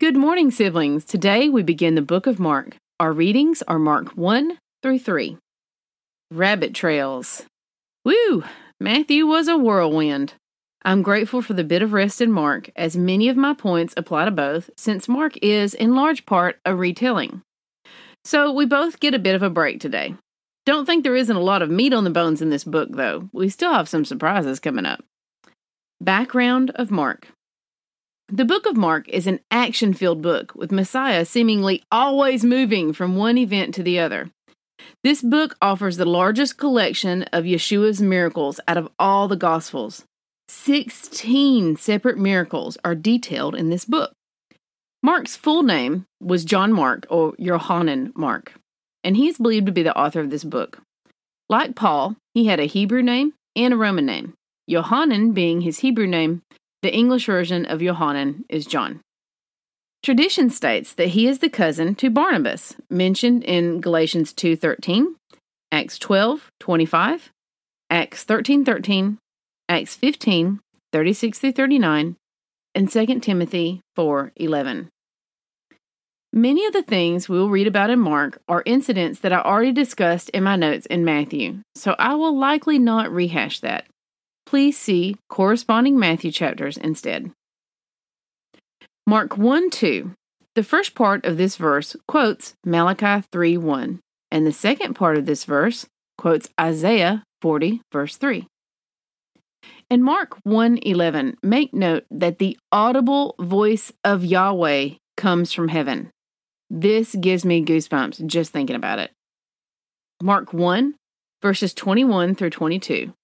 Good morning, siblings. Today we begin the book of Mark. Our readings are Mark 1 through 3. Rabbit trails. Woo! Matthew was a whirlwind. I'm grateful for the bit of rest in Mark, as many of my points apply to both, since Mark is, in large part, a retelling. So we both get a bit of a break today. Don't think there isn't a lot of meat on the bones in this book, though. We still have some surprises coming up. Background of Mark. The book of Mark is an action-filled book, with Messiah seemingly always moving from one event to the other. This book offers the largest collection of Yeshua's miracles out of all the Gospels. 16 separate miracles are detailed in this book. Mark's full name was John Mark, or Yohanan Mark, and he is believed to be the author of this book. Like Paul, he had a Hebrew name and a Roman name, Yohanan being his Hebrew name. The English version of Yohanan is John. Tradition states that he is the cousin to Barnabas, mentioned in Galatians 2:13, Acts 12:25, Acts 13:13, Acts 15:36-39, and 2 Timothy 4:11. Many of the things we'll read about in Mark are incidents that I already discussed in my notes in Matthew, so I will likely not rehash that. Please see corresponding Matthew chapters instead. Mark 1:2. The first part of this verse quotes Malachi 3:1, and the second part of this verse quotes Isaiah 40:3. In Mark 1:11, make note that the audible voice of Yahweh comes from heaven. This gives me goosebumps just thinking about it. Mark 1, verses 21 through 22.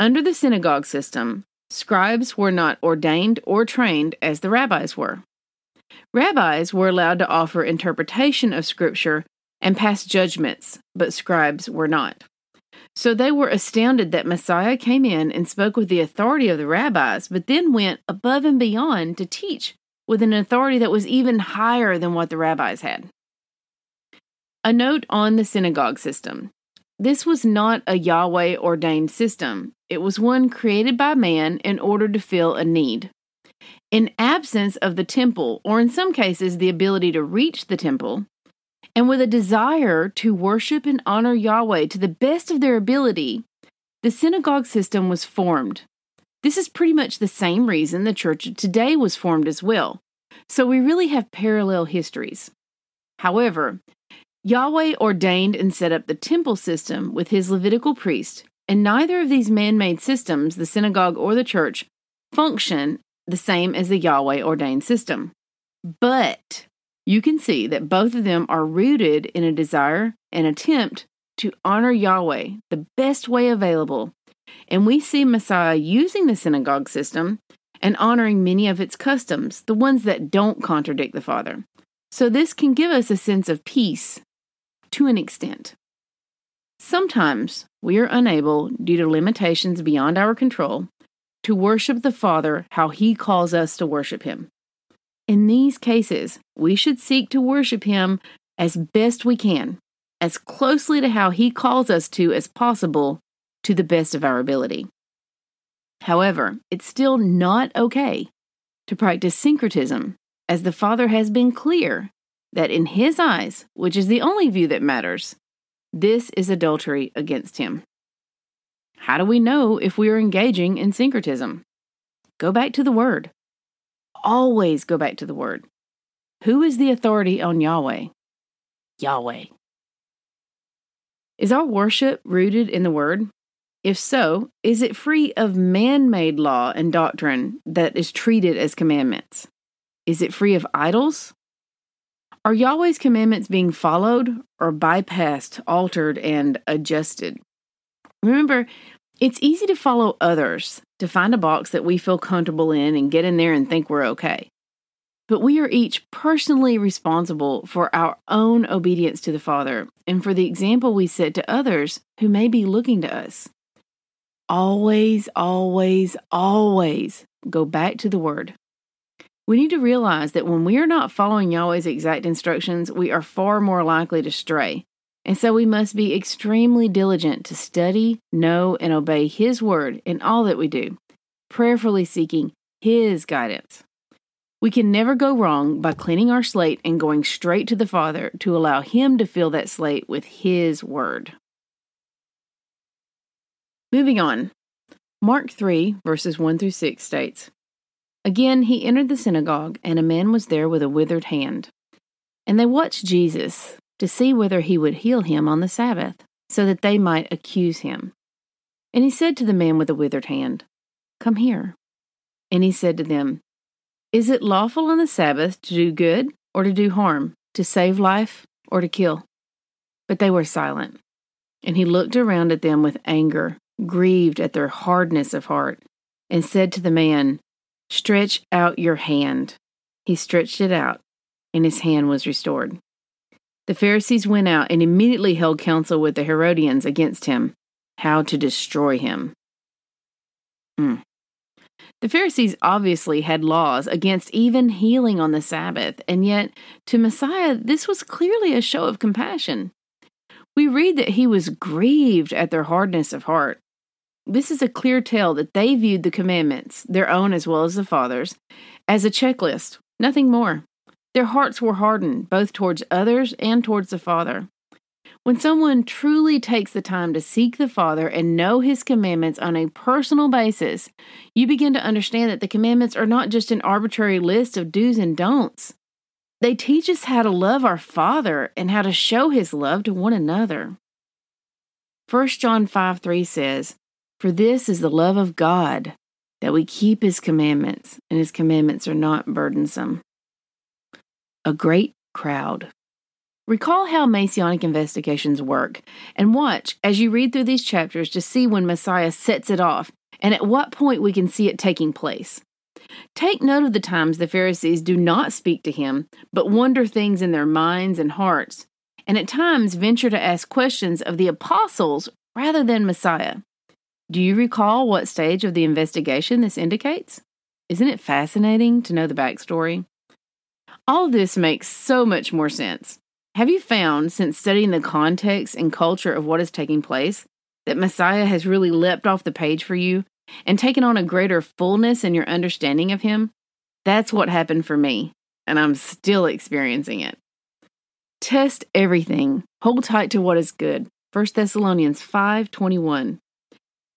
Under the synagogue system, scribes were not ordained or trained as the rabbis were. Rabbis were allowed to offer interpretation of Scripture and pass judgments, but scribes were not. So they were astounded that Messiah came in and spoke with the authority of the rabbis, but then went above and beyond to teach with an authority that was even higher than what the rabbis had. A note on the synagogue system. This was not a Yahweh-ordained system. It was one created by man in order to fill a need. In absence of the temple, or in some cases the ability to reach the temple, and with a desire to worship and honor Yahweh to the best of their ability, the synagogue system was formed. This is pretty much the same reason the church of today was formed as well. So we really have parallel histories. However, Yahweh ordained and set up the temple system with his Levitical priest, and neither of these man-made systems, the synagogue or the church, function the same as the Yahweh-ordained system. But you can see that both of them are rooted in a desire and attempt to honor Yahweh the best way available, and we see Messiah using the synagogue system and honoring many of its customs, the ones that don't contradict the Father. So this can give us a sense of peace. To an extent. Sometimes we are unable, due to limitations beyond our control, to worship the Father how He calls us to worship Him. In these cases, we should seek to worship Him as best we can, as closely to how He calls us to as possible, to the best of our ability. However, it's still not okay to practice syncretism, as the Father has been clear that in His eyes, which is the only view that matters, this is adultery against Him. How do we know if we are engaging in syncretism? Go back to the Word. Always go back to the Word. Who is the authority on Yahweh? Yahweh. Is our worship rooted in the Word? If so, is it free of man-made law and doctrine that is treated as commandments? Is it free of idols? Are Yahweh's commandments being followed or bypassed, altered, and adjusted? Remember, it's easy to follow others, to find a box that we feel comfortable in and get in there and think we're okay. But we are each personally responsible for our own obedience to the Father and for the example we set to others who may be looking to us. Always, always, always go back to the Word. We need to realize that when we are not following Yahweh's exact instructions, we are far more likely to stray. And so we must be extremely diligent to study, know, and obey His Word in all that we do, prayerfully seeking His guidance. We can never go wrong by cleaning our slate and going straight to the Father to allow Him to fill that slate with His Word. Moving on, Mark 3, verses 1 through 6 states, "Again he entered the synagogue, and a man was there with a withered hand. And they watched Jesus to see whether he would heal him on the Sabbath, so that they might accuse him. And he said to the man with the withered hand, 'Come here.' And he said to them, 'Is it lawful on the Sabbath to do good or to do harm, to save life or to kill?' But they were silent. And he looked around at them with anger, grieved at their hardness of heart, and said to the man, 'Stretch out your hand.' He stretched it out, and his hand was restored. The Pharisees went out and immediately held counsel with the Herodians against him, how to destroy him." The Pharisees obviously had laws against even healing on the Sabbath, and yet to Messiah, this was clearly a show of compassion. We read that he was grieved at their hardness of heart. This is a clear tell that they viewed the commandments, their own as well as the Father's, as a checklist, nothing more. Their hearts were hardened, both towards others and towards the Father. When someone truly takes the time to seek the Father and know His commandments on a personal basis, you begin to understand that the commandments are not just an arbitrary list of do's and don'ts. They teach us how to love our Father and how to show His love to one another. 1 John 5:3 says, "For this is the love of God, that we keep His commandments, and His commandments are not burdensome." A great crowd. Recall how Messianic investigations work, and watch as you read through these chapters to see when Messiah sets it off and at what point we can see it taking place. Take note of the times the Pharisees do not speak to him, but wonder things in their minds and hearts, and at times venture to ask questions of the apostles rather than Messiah. Do you recall what stage of the investigation this indicates? Isn't it fascinating to know the backstory? All this makes so much more sense. Have you found, since studying the context and culture of what is taking place, that Messiah has really leapt off the page for you and taken on a greater fullness in your understanding of Him? That's what happened for me, and I'm still experiencing it. Test everything. Hold tight to what is good. 1 Thessalonians 5:21.